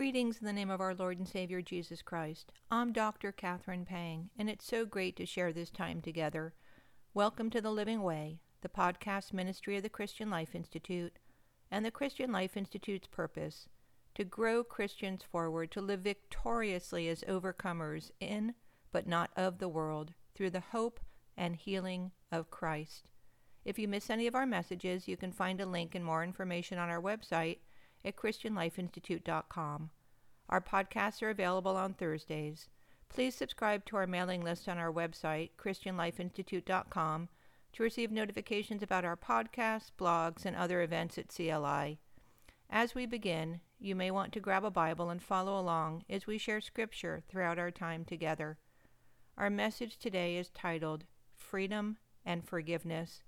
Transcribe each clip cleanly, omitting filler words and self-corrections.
Greetings in the name of our Lord and Savior Jesus Christ. I'm Dr. Katherine Pang, and it's so great to share this time together. Welcome to The Living Way, the podcast ministry of the Christian Life Institute, and the Christian Life Institute's purpose, to grow Christians forward to live victoriously as overcomers in, but not of the world, through the hope and healing of Christ. If you miss any of our messages, you can find a link and more information on our website at christianlifeinstitute.com. Our podcasts are available on Thursdays. Please subscribe to our mailing list on our website, christianlifeinstitute.com, to receive notifications about our podcasts, blogs, and other events at CLI. As we begin, you may want to grab a Bible and follow along as we share Scripture throughout our time together. Our message today is titled, Freedom and Forgiveness.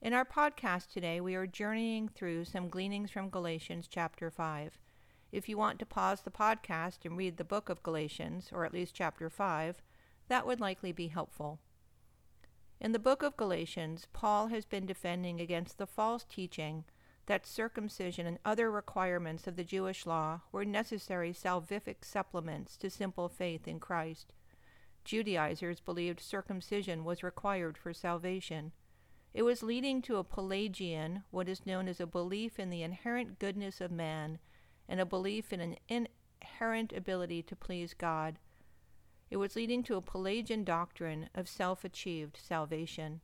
In our podcast today, we are journeying through some gleanings from Galatians chapter 5. If you want to pause the podcast and read the book of Galatians, or at least chapter 5, that would likely be helpful. In the book of Galatians, Paul has been defending against the false teaching that circumcision and other requirements of the Jewish law were necessary salvific supplements to simple faith in Christ. Judaizers believed circumcision was required for salvation. It was leading to a Pelagian, what is known as a belief in the inherent goodness of man, and a belief in an inherent ability to please God. It was leading to a Pelagian doctrine of self-achieved salvation.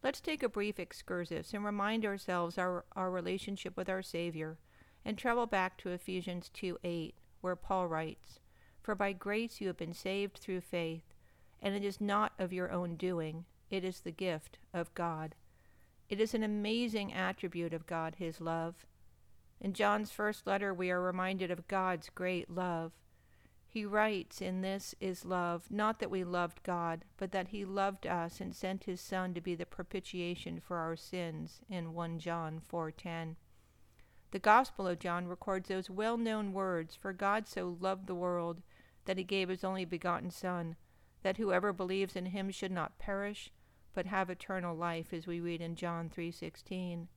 Let's take a brief excursus and remind ourselves our relationship with our Savior, and travel back to Ephesians 2:8, where Paul writes, "For by grace you have been saved through faith, and it is not of your own doing. It is the gift of God." It is an amazing attribute of God, His love. In John's first letter, we are reminded of God's great love. He writes, "In this is love, not that we loved God, but that He loved us and sent His Son to be the propitiation for our sins," in 1 John 4:10. The Gospel of John records those well-known words, "For God so loved the world that He gave His only begotten Son, that whoever believes in Him should not perish, but have eternal life," as we read in John 3:16.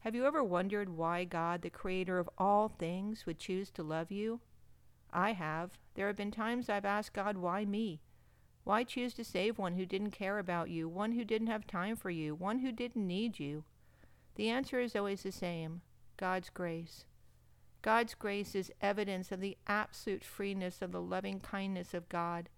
Have you ever wondered why God, the creator of all things, would choose to love you? I have. There have been times I've asked God, why me? Why choose to save one who didn't care about you, one who didn't have time for you, one who didn't need you? The answer is always the same, God's grace. God's grace is evidence of the absolute freeness of the loving kindness of God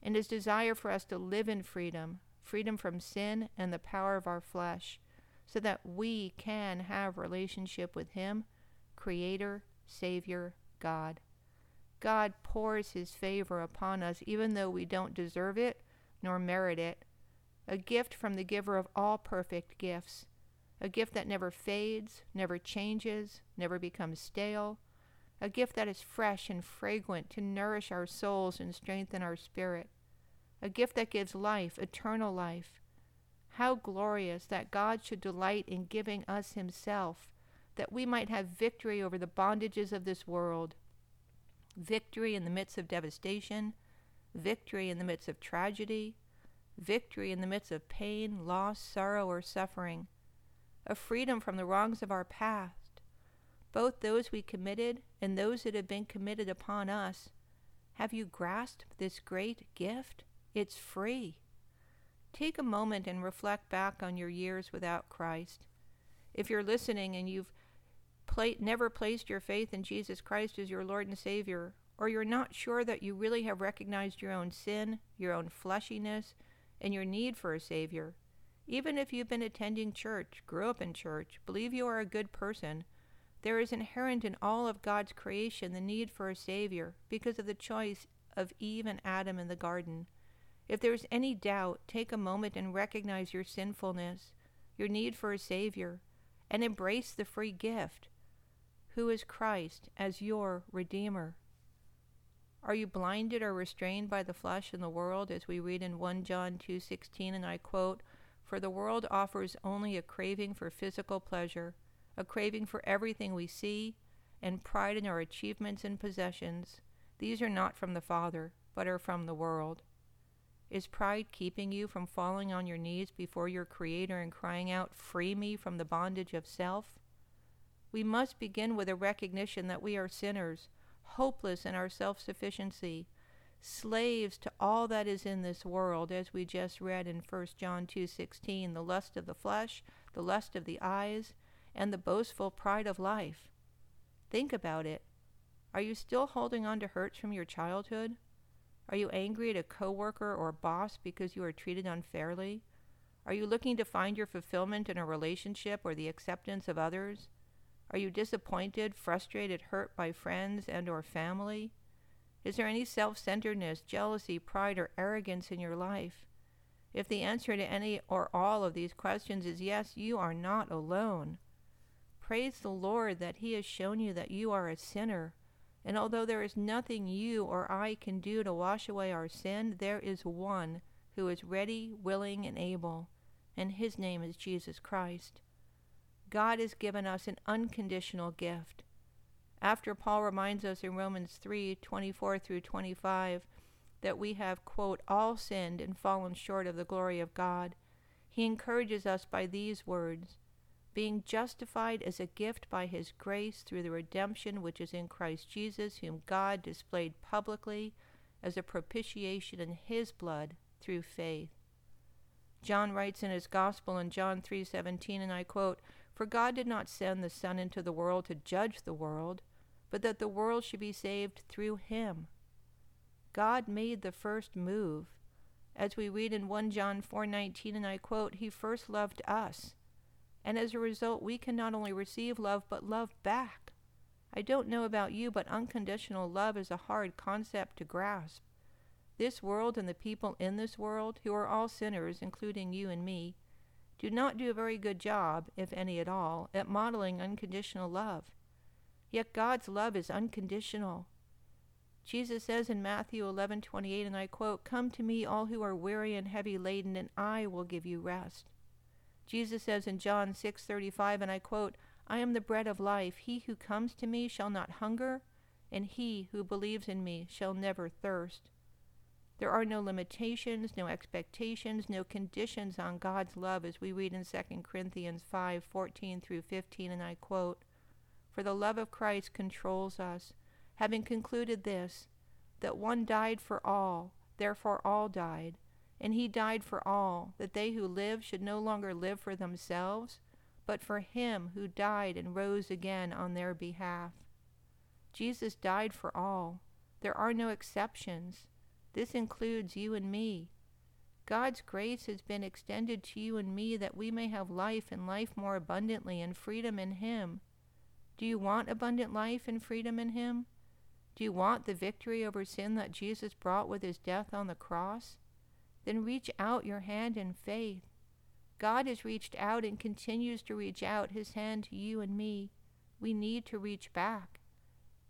and His desire for us to live in freedom, freedom from sin and the power of our flesh, so that we can have relationship with Him, Creator, Savior, God. God pours His favor upon us even though we don't deserve it nor merit it, a gift from the giver of all perfect gifts, a gift that never fades, never changes, never becomes stale, a gift that is fresh and fragrant to nourish our souls and strengthen our spirit, a gift that gives life, eternal life. How glorious that God should delight in giving us Himself, that we might have victory over the bondages of this world, victory in the midst of devastation, victory in the midst of tragedy, victory in the midst of pain, loss, sorrow, or suffering, a freedom from the wrongs of our past, both those we committed and those that have been committed upon us. Have you grasped this great gift? It's free. Take a moment and reflect back on your years without Christ. If you're listening and you've never placed your faith in Jesus Christ as your Lord and Savior, or you're not sure that you really have recognized your own sin, your own fleshiness, and your need for a Savior, even if you've been attending church, grew up in church, believe you are a good person, there is inherent in all of God's creation the need for a Savior because of the choice of Eve and Adam in the garden. If there is any doubt, take a moment and recognize your sinfulness, your need for a Savior, and embrace the free gift, who is Christ as your Redeemer. Are you blinded or restrained by the flesh and the world, as we read in 1 John 2:16, and I quote, "For the world offers only a craving for physical pleasure, a craving for everything we see, and pride in our achievements and possessions. These are not from the Father, but are from the world." Is pride keeping you from falling on your knees before your Creator and crying out, "Free me from the bondage of self"? We must begin with a recognition that we are sinners, hopeless in our self-sufficiency, slaves to all that is in this world, as we just read in 1 John 2:16, the lust of the flesh, the lust of the eyes, and the boastful pride of life. Think about it. Are you still holding on to hurts from your childhood? Are you angry at a coworker or boss because you are treated unfairly? Are you looking to find your fulfillment in a relationship or the acceptance of others? Are you disappointed, frustrated, hurt by friends and or family? Is there any self-centeredness, jealousy, pride, or arrogance in your life? If the answer to any or all of these questions is yes, you are not alone. Praise the Lord that He has shown you that you are a sinner. And although there is nothing you or I can do to wash away our sin, there is one who is ready, willing, and able, and His name is Jesus Christ. God has given us an unconditional gift. After Paul reminds us in Romans 3:24-25 that we have, quote, all sinned and fallen short of the glory of God, he encourages us by these words, being justified as a gift by His grace through the redemption which is in Christ Jesus, whom God displayed publicly as a propitiation in His blood through faith. John writes in his Gospel in John 3:17, and I quote, "For God did not send the Son into the world to judge the world, but that the world should be saved through Him." God made the first move. As we read in 1 John 4:19, and I quote, "He first loved us." And as a result, we can not only receive love, but love back. I don't know about you, but unconditional love is a hard concept to grasp. This world and the people in this world, who are all sinners, including you and me, do not do a very good job, if any at all, at modeling unconditional love. Yet God's love is unconditional. Jesus says in Matthew 11:28, and I quote, "Come to me, all who are weary and heavy laden, and I will give you rest." Jesus says in John 6:35, and I quote, "I am the bread of life. He who comes to me shall not hunger, and he who believes in me shall never thirst." There are no limitations, no expectations, no conditions on God's love, as we read in 2 Corinthians 5:14-15, and I quote, "For the love of Christ controls us, having concluded this, that one died for all, therefore all died. And He died for all, that they who live should no longer live for themselves, but for Him who died and rose again on their behalf." Jesus died for all. There are no exceptions. This includes you and me. God's grace has been extended to you and me that we may have life and life more abundantly and freedom in Him. Do you want abundant life and freedom in Him? Do you want the victory over sin that Jesus brought with His death on the cross? Then reach out your hand in faith. God has reached out and continues to reach out His hand to you and me. We need to reach back.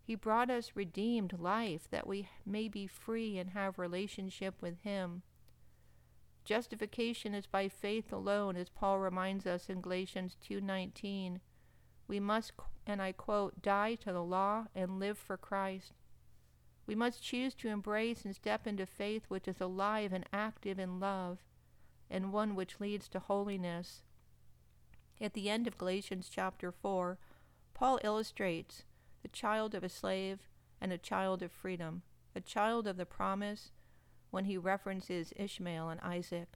He brought us redeemed life that we may be free and have relationship with Him. Justification is by faith alone, as Paul reminds us in Galatians 2:19. We must, and I quote, "die to the law and live for Christ." We must choose to embrace and step into faith which is alive and active in love, and one which leads to holiness. At the end of Galatians chapter 4, Paul illustrates the child of a slave and a child of freedom, a child of the promise, when he references Ishmael and Isaac.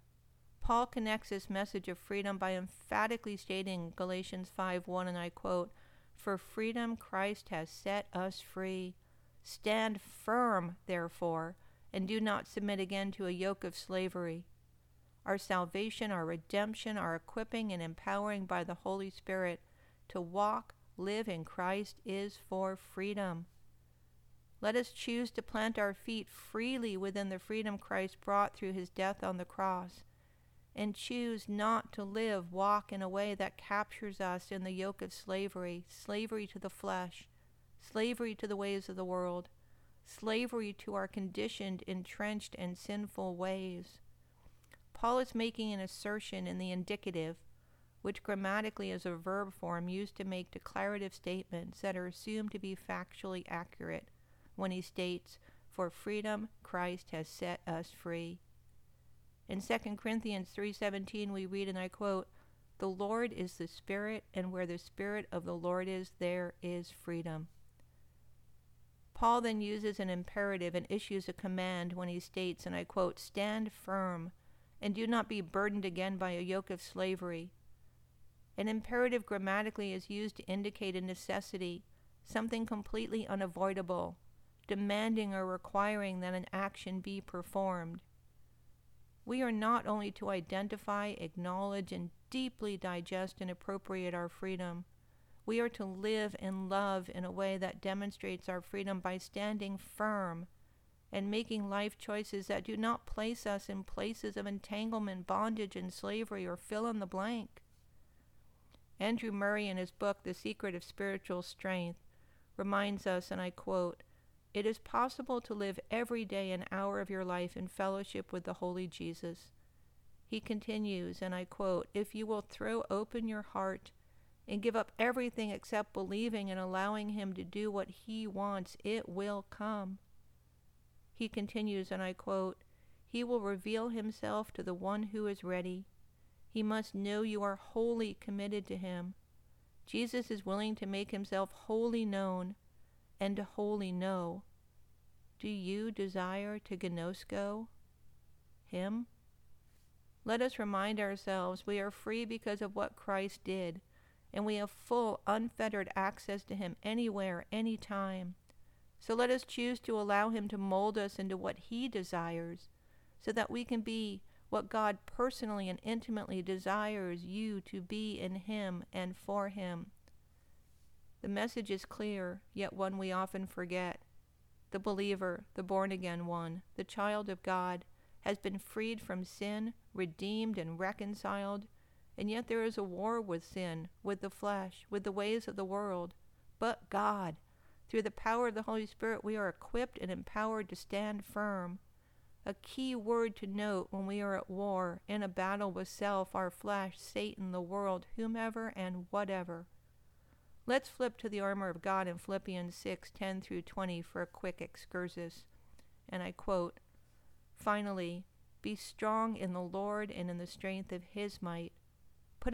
Paul connects this message of freedom by emphatically stating Galatians 5:1, and I quote, "For freedom Christ has set us free. Stand firm, therefore, and do not submit again to a yoke of slavery." Our salvation, our redemption, our equipping and empowering by the Holy Spirit to walk, live in Christ is for freedom. Let us choose to plant our feet freely within the freedom Christ brought through His death on the cross, and choose not to live, walk in a way that captures us in the yoke of slavery, slavery to the flesh, slavery to the ways of the world, slavery to our conditioned, entrenched, and sinful ways. Paul is making an assertion in the indicative, which grammatically is a verb form used to make declarative statements that are assumed to be factually accurate, when he states, "For freedom Christ has set us free." In 2 Corinthians 3:17 we read, and I quote, "The Lord is the Spirit, and where the Spirit of the Lord is, there is freedom." Paul then uses an imperative and issues a command when he states, and I quote, "Stand firm, and do not be burdened again by a yoke of slavery." An imperative grammatically is used to indicate a necessity, something completely unavoidable, demanding or requiring that an action be performed. We are not only to identify, acknowledge, and deeply digest and appropriate our freedom. We are to live and love in a way that demonstrates our freedom by standing firm and making life choices that do not place us in places of entanglement, bondage, and slavery, or fill in the blank. Andrew Murray, in his book, The Secret of Spiritual Strength, reminds us, and I quote, "It is possible to live every day an hour of your life in fellowship with the Holy Jesus." He continues, and I quote, "If you will throw open your heart and give up everything except believing and allowing him to do what he wants, it will come." He continues, and I quote, "He will reveal himself to the one who is ready. He must know you are wholly committed to him. Jesus is willing to make himself wholly known and to wholly know. Do you desire to ginosko him?" Let us remind ourselves we are free because of what Christ did, and we have full, unfettered access to him anywhere, anytime. So let us choose to allow him to mold us into what he desires, so that we can be what God personally and intimately desires you to be in him and for him. The message is clear, yet one we often forget. The believer, the born-again one, the child of God, has been freed from sin, redeemed and reconciled, and yet there is a war with sin, with the flesh, with the ways of the world. But God, through the power of the Holy Spirit, we are equipped and empowered to stand firm. A key word to note when we are at war, in a battle with self, our flesh, Satan, the world, whomever and whatever. Let's flip to the armor of God in Philippians 6:10-20 for a quick excursus. And I quote, "Finally, be strong in the Lord and in the strength of his might. Put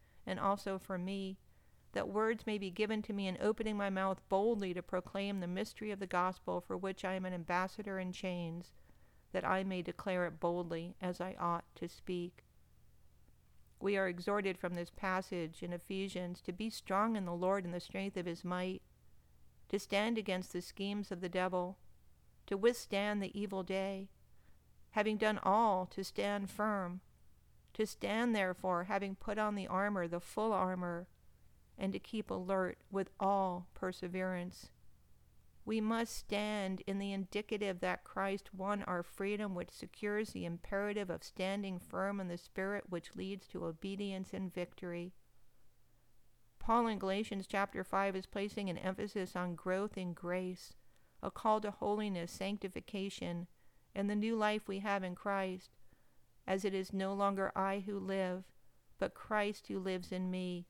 and also for me, that words may be given to me in opening my mouth boldly to proclaim the mystery of the gospel, for which I am an ambassador in chains, that I may declare it boldly as I ought to speak." We are exhorted from this passage in Ephesians to be strong in the Lord and the strength of his might, to stand against the schemes of the devil, to withstand the evil day, having done all to stand firm, to stand therefore, having put on the armor, the full armor, and to keep alert with all perseverance. We must stand in the indicative that Christ won our freedom, which secures the imperative of standing firm in the Spirit, which leads to obedience and victory. Paul in Galatians chapter 5 is placing an emphasis on growth in grace, a call to holiness, sanctification, and the new life we have in Christ, as it is no longer I who live, but Christ who lives in me.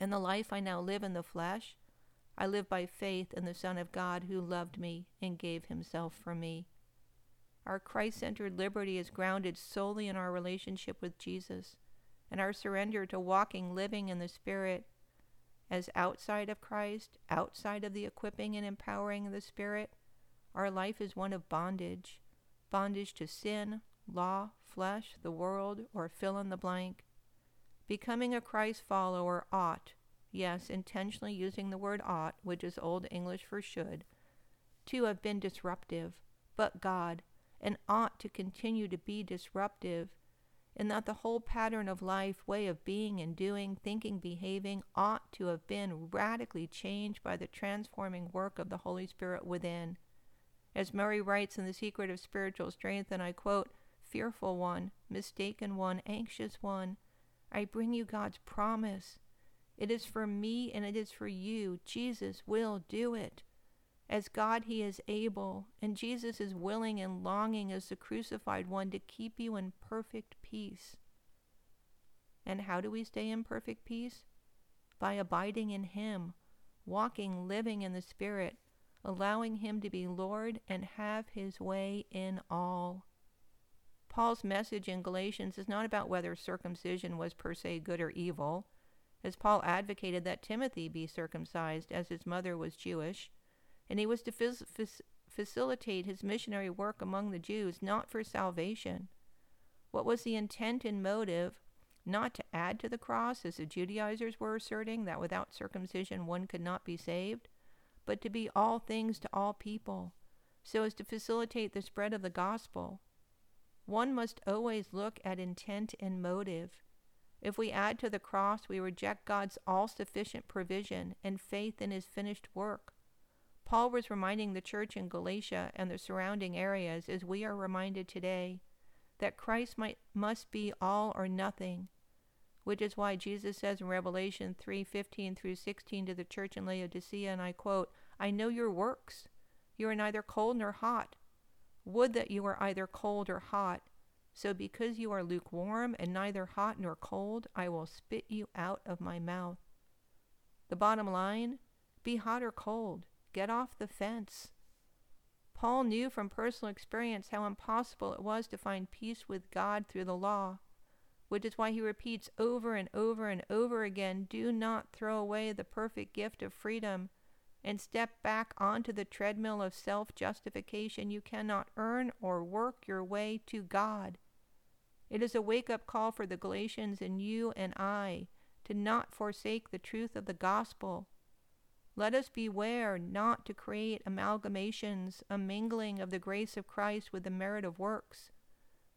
And the life I now live in the flesh, I live by faith in the Son of God who loved me and gave himself for me. Our Christ-centered liberty is grounded solely in our relationship with Jesus and our surrender to walking, living in the Spirit, as outside of Christ, outside of the equipping and empowering of the Spirit, our life is one of bondage to sin, law, flesh, the world, or fill in the blank. Becoming a Christ follower ought, yes, intentionally using the word ought, which is Old English for should, to have been disruptive, but God, and ought to continue to be disruptive, and that the whole pattern of life, way of being and doing, thinking, behaving, ought to have been radically changed by the transforming work of the Holy Spirit within. As Murray writes in The Secret of Spiritual Strength, and I quote, "Fearful one, mistaken one, anxious one, I bring you God's promise. It is for me and it is for you. Jesus will do it. As God, he is able, and Jesus is willing and longing as the crucified one to keep you in perfect peace." And how do we stay in perfect peace? By abiding in him, walking, living in the Spirit, allowing him to be Lord and have his way in all. Paul's message in Galatians is not about whether circumcision was per se good or evil, as Paul advocated that Timothy be circumcised as his mother was Jewish, and he was to facilitate his missionary work among the Jews, not for salvation. What was the intent and motive? Not to add to the cross, as the Judaizers were asserting that without circumcision one could not be saved, but to be all things to all people, so as to facilitate the spread of the gospel. One must always look at intent and motive. If we add to the cross, we reject God's all-sufficient provision and faith in his finished work. Paul was reminding the church in Galatia and the surrounding areas, as we are reminded today, that Christ must be all or nothing, which is why Jesus says in Revelation 3:15-16 to the church in Laodicea, and I quote, "I know your works. You are neither cold nor hot. Would that you were either cold or hot. So because you are lukewarm and neither hot nor cold, I will spit you out of my mouth." The bottom line, be hot or cold. Get off the fence. Paul knew from personal experience how impossible it was to find peace with God through the law, which is why he repeats over and over and over again, do not throw away the perfect gift of freedom and step back onto the treadmill of self-justification. You cannot earn or work your way to God. It is a wake-up call for the Galatians and you and I to not forsake the truth of the gospel. Let us beware not to create amalgamations, a mingling of the grace of Christ with the merit of works.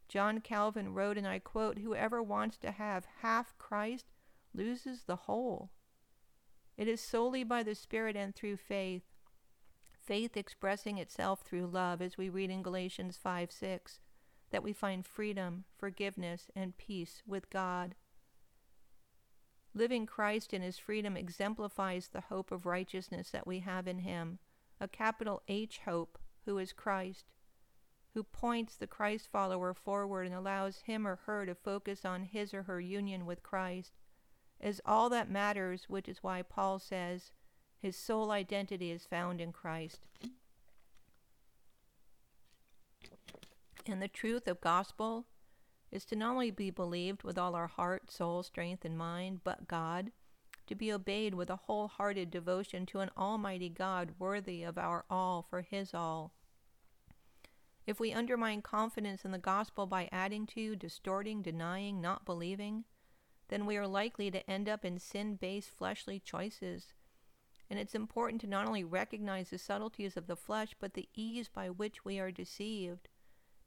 John Calvin wrote, and I quote, "Whoever wants to have half Christ loses the whole." It is solely by the Spirit and through faith, faith expressing itself through love, as we read in Galatians 5:6, that we find freedom, forgiveness, and peace with God. Living Christ in his freedom exemplifies the hope of righteousness that we have in him, a capital H hope, who is Christ, who points the Christ follower forward and allows him or her to focus on his or her union with Christ, is all that matters, which is why Paul says his sole identity is found in Christ. And the truth of gospel is to not only be believed with all our heart, soul, strength, and mind, but God, to be obeyed with a wholehearted devotion to an almighty God worthy of our all for his all. If we undermine confidence in the gospel by adding to, distorting, denying, not believing, then we are likely to end up in sin-based fleshly choices. And it's important to not only recognize the subtleties of the flesh, but the ease by which we are deceived.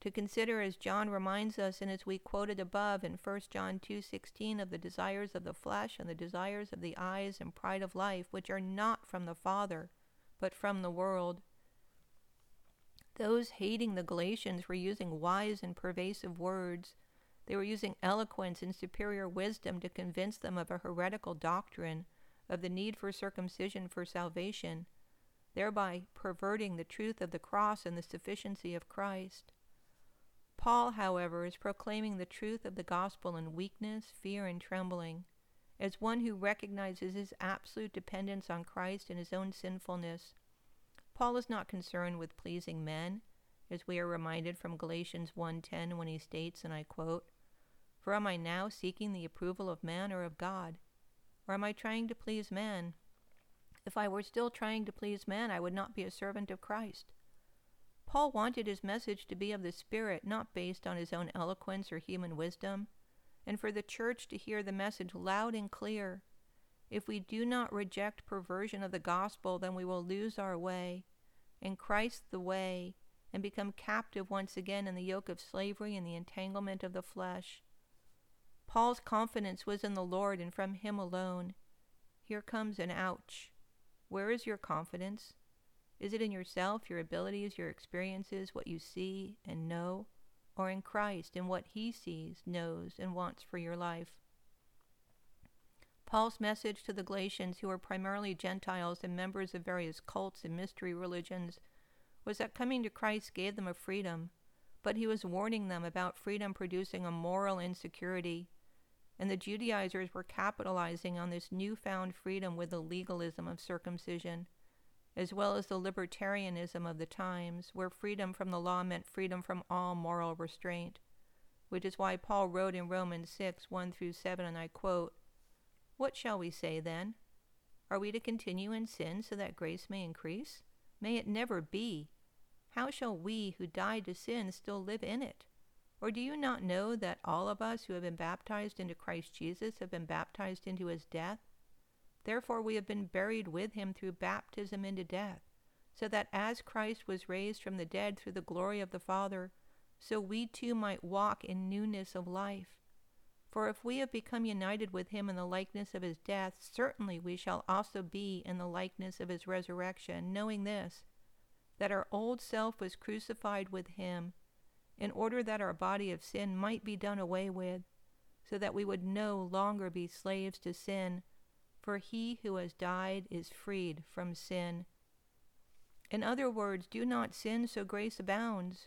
To consider, as John reminds us, and as we quoted above in 1 John 2:16, of the desires of the flesh and the desires of the eyes and pride of life, which are not from the Father, but from the world. Those hating the Galatians were using wise and pervasive words. They were using eloquence and superior wisdom to convince them of a heretical doctrine of the need for circumcision for salvation, thereby perverting the truth of the cross and the sufficiency of Christ. Paul, however, is proclaiming the truth of the gospel in weakness, fear, and trembling, as one who recognizes his absolute dependence on Christ and his own sinfulness. Paul is not concerned with pleasing men, as we are reminded from Galatians 1:10 when he states, and I quote, "For am I now seeking the approval of man or of God? Or am I trying to please man? If I were still trying to please man, I would not be a servant of Christ." Paul wanted his message to be of the Spirit, not based on his own eloquence or human wisdom, and for the church to hear the message loud and clear. If we do not reject perversion of the gospel, then we will lose our way, and Christ the way, and become captive once again in the yoke of slavery and the entanglement of the flesh. Paul's confidence was in the Lord and from him alone. Here comes an ouch. Where is your confidence? Is it in yourself, your abilities, your experiences, what you see and know, or in Christ and what he sees, knows, and wants for your life? Paul's message to the Galatians, who were primarily Gentiles and members of various cults and mystery religions, was that coming to Christ gave them a freedom, but he was warning them about freedom producing a moral insecurity, and the Judaizers were capitalizing on this newfound freedom with the legalism of circumcision, as well as the libertarianism of the times, where freedom from the law meant freedom from all moral restraint, which is why Paul wrote in Romans 6:1-7, and I quote, "What shall we say then? Are we to continue in sin so that grace may increase? May it never be. How shall we who died to sin still live in it? Or do you not know that all of us who have been baptized into Christ Jesus have been baptized into his death? Therefore we have been buried with him through baptism into death, so that as Christ was raised from the dead through the glory of the Father, so we too might walk in newness of life. For if we have become united with him in the likeness of his death, certainly we shall also be in the likeness of his resurrection, knowing this, that our old self was crucified with him, in order that our body of sin might be done away with, so that we would no longer be slaves to sin, for he who has died is freed from sin. In other words, do not sin so grace abounds.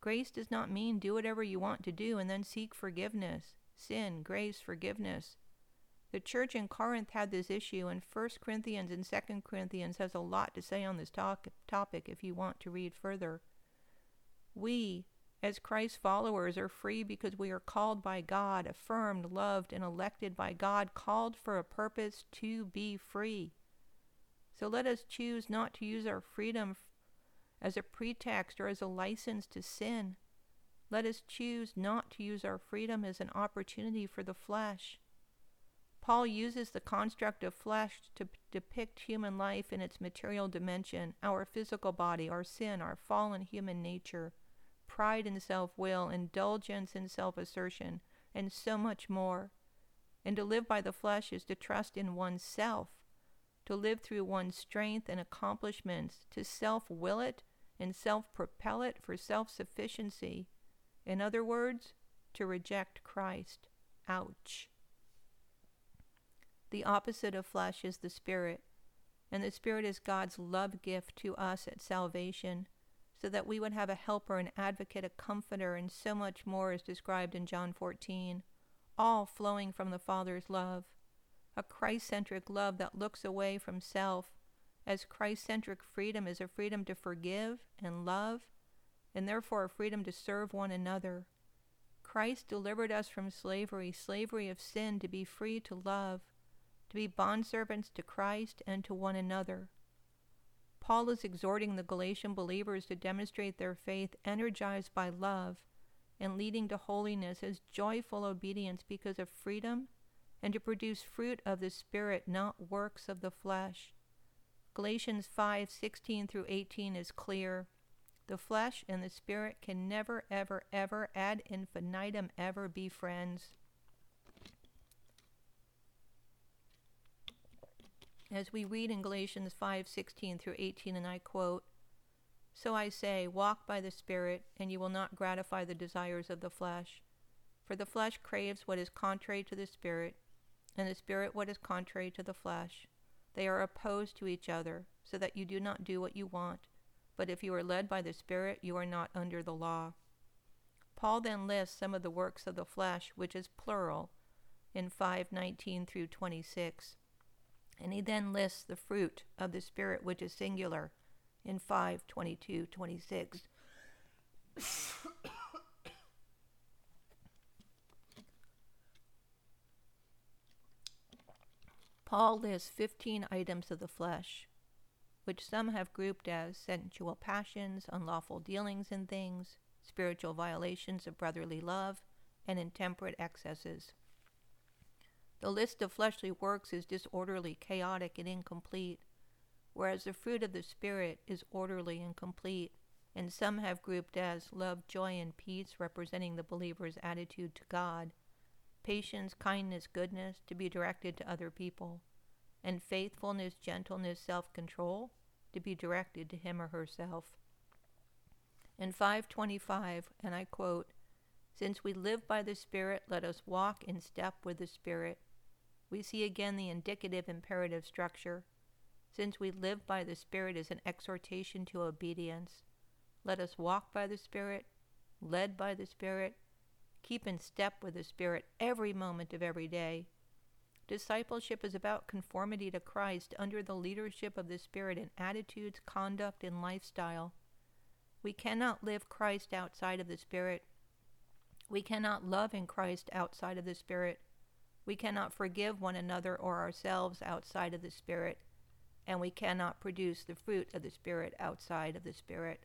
Grace does not mean do whatever you want to do and then seek forgiveness. Sin, grace, forgiveness. The church in Corinth had this issue, and 1 Corinthians and 2 Corinthians has a lot to say on this topic if you want to read further. We, as Christ's followers, are free because we are called by God, affirmed, loved, and elected by God, called for a purpose to be free. So let us choose not to use our freedom as a pretext or as a license to sin. Let us choose not to use our freedom as an opportunity for the flesh. Paul uses the construct of flesh to depict human life in its material dimension, our physical body, our sin, our fallen human nature, pride in self-will, indulgence in self-assertion, and so much more. And to live by the flesh is to trust in oneself, to live through one's strength and accomplishments, to self-will it and self-propel it for self-sufficiency. In other words, to reject Christ. Ouch. The opposite of flesh is the Spirit, and the Spirit is God's love gift to us at salvation, so that we would have a helper, an advocate, a comforter, and so much more as described in John 14, all flowing from the Father's love, a Christ-centric love that looks away from self, as Christ-centric freedom is a freedom to forgive and love, and therefore a freedom to serve one another. Christ delivered us from slavery, slavery of sin, to be free to love, to be bondservants to Christ and to one another. Paul is exhorting the Galatian believers to demonstrate their faith energized by love and leading to holiness as joyful obedience because of freedom, and to produce fruit of the Spirit, not works of the flesh. Galatians 5:16-18 is clear. The flesh and the Spirit can never, ever, ever, ad infinitum ever be friends. As we read in Galatians 5:16-18, and I quote, "So I say, walk by the Spirit, and you will not gratify the desires of the flesh. For the flesh craves what is contrary to the Spirit, and the Spirit what is contrary to the flesh. They are opposed to each other, so that you do not do what you want. But if you are led by the Spirit, you are not under the law." Paul then lists some of the works of the flesh, which is plural, in 5:19-26. And he then lists the fruit of the Spirit, which is singular, in 5:22-26. Paul lists 15 items of the flesh, which some have grouped as sensual passions, unlawful dealings in things, spiritual violations of brotherly love, and intemperate excesses. The list of fleshly works is disorderly, chaotic, and incomplete, whereas the fruit of the Spirit is orderly and complete, and some have grouped as love, joy, and peace, representing the believer's attitude to God, patience, kindness, goodness, to be directed to other people, and faithfulness, gentleness, self-control, to be directed to him or herself. In 5:25, and I quote, "Since we live by the Spirit, let us walk in step with the Spirit." We see again the indicative imperative structure. Since we live by the Spirit is an exhortation to obedience. Let us walk by the Spirit, led by the Spirit, keep in step with the Spirit every moment of every day. Discipleship is about conformity to Christ under the leadership of the Spirit in attitudes, conduct, and lifestyle. We cannot live Christ outside of the Spirit. We cannot love in Christ outside of the Spirit. We cannot forgive one another or ourselves outside of the Spirit. And we cannot produce the fruit of the Spirit outside of the Spirit.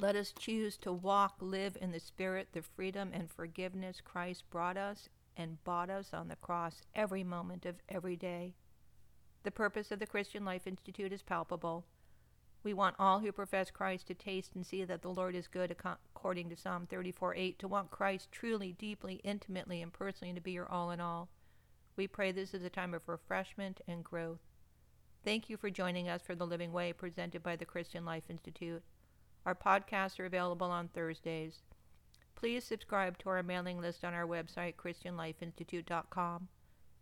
Let us choose to walk, live in the Spirit, the freedom and forgiveness Christ brought us and bought us on the cross every moment of every day. The purpose of the Christian Life Institute is palpable. We want all who profess Christ to taste and see that the Lord is good, according to Psalm 34:8, to want Christ truly, deeply, intimately, and personally, to be your all in all. We pray this is a time of refreshment and growth. Thank you for joining us for The Living Way, presented by the Christian Life Institute. Our podcasts are available on Thursdays. Please subscribe to our mailing list on our website, christianlifeinstitute.com,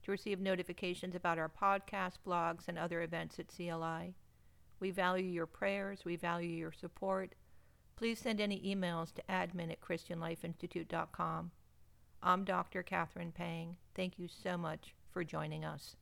to receive notifications about our podcasts, blogs, and other events at CLI. We value your prayers. We value your support. Please send any emails to admin@christianlifeinstitute.com. I'm Dr. Katherine Pang. Thank you so much for joining us.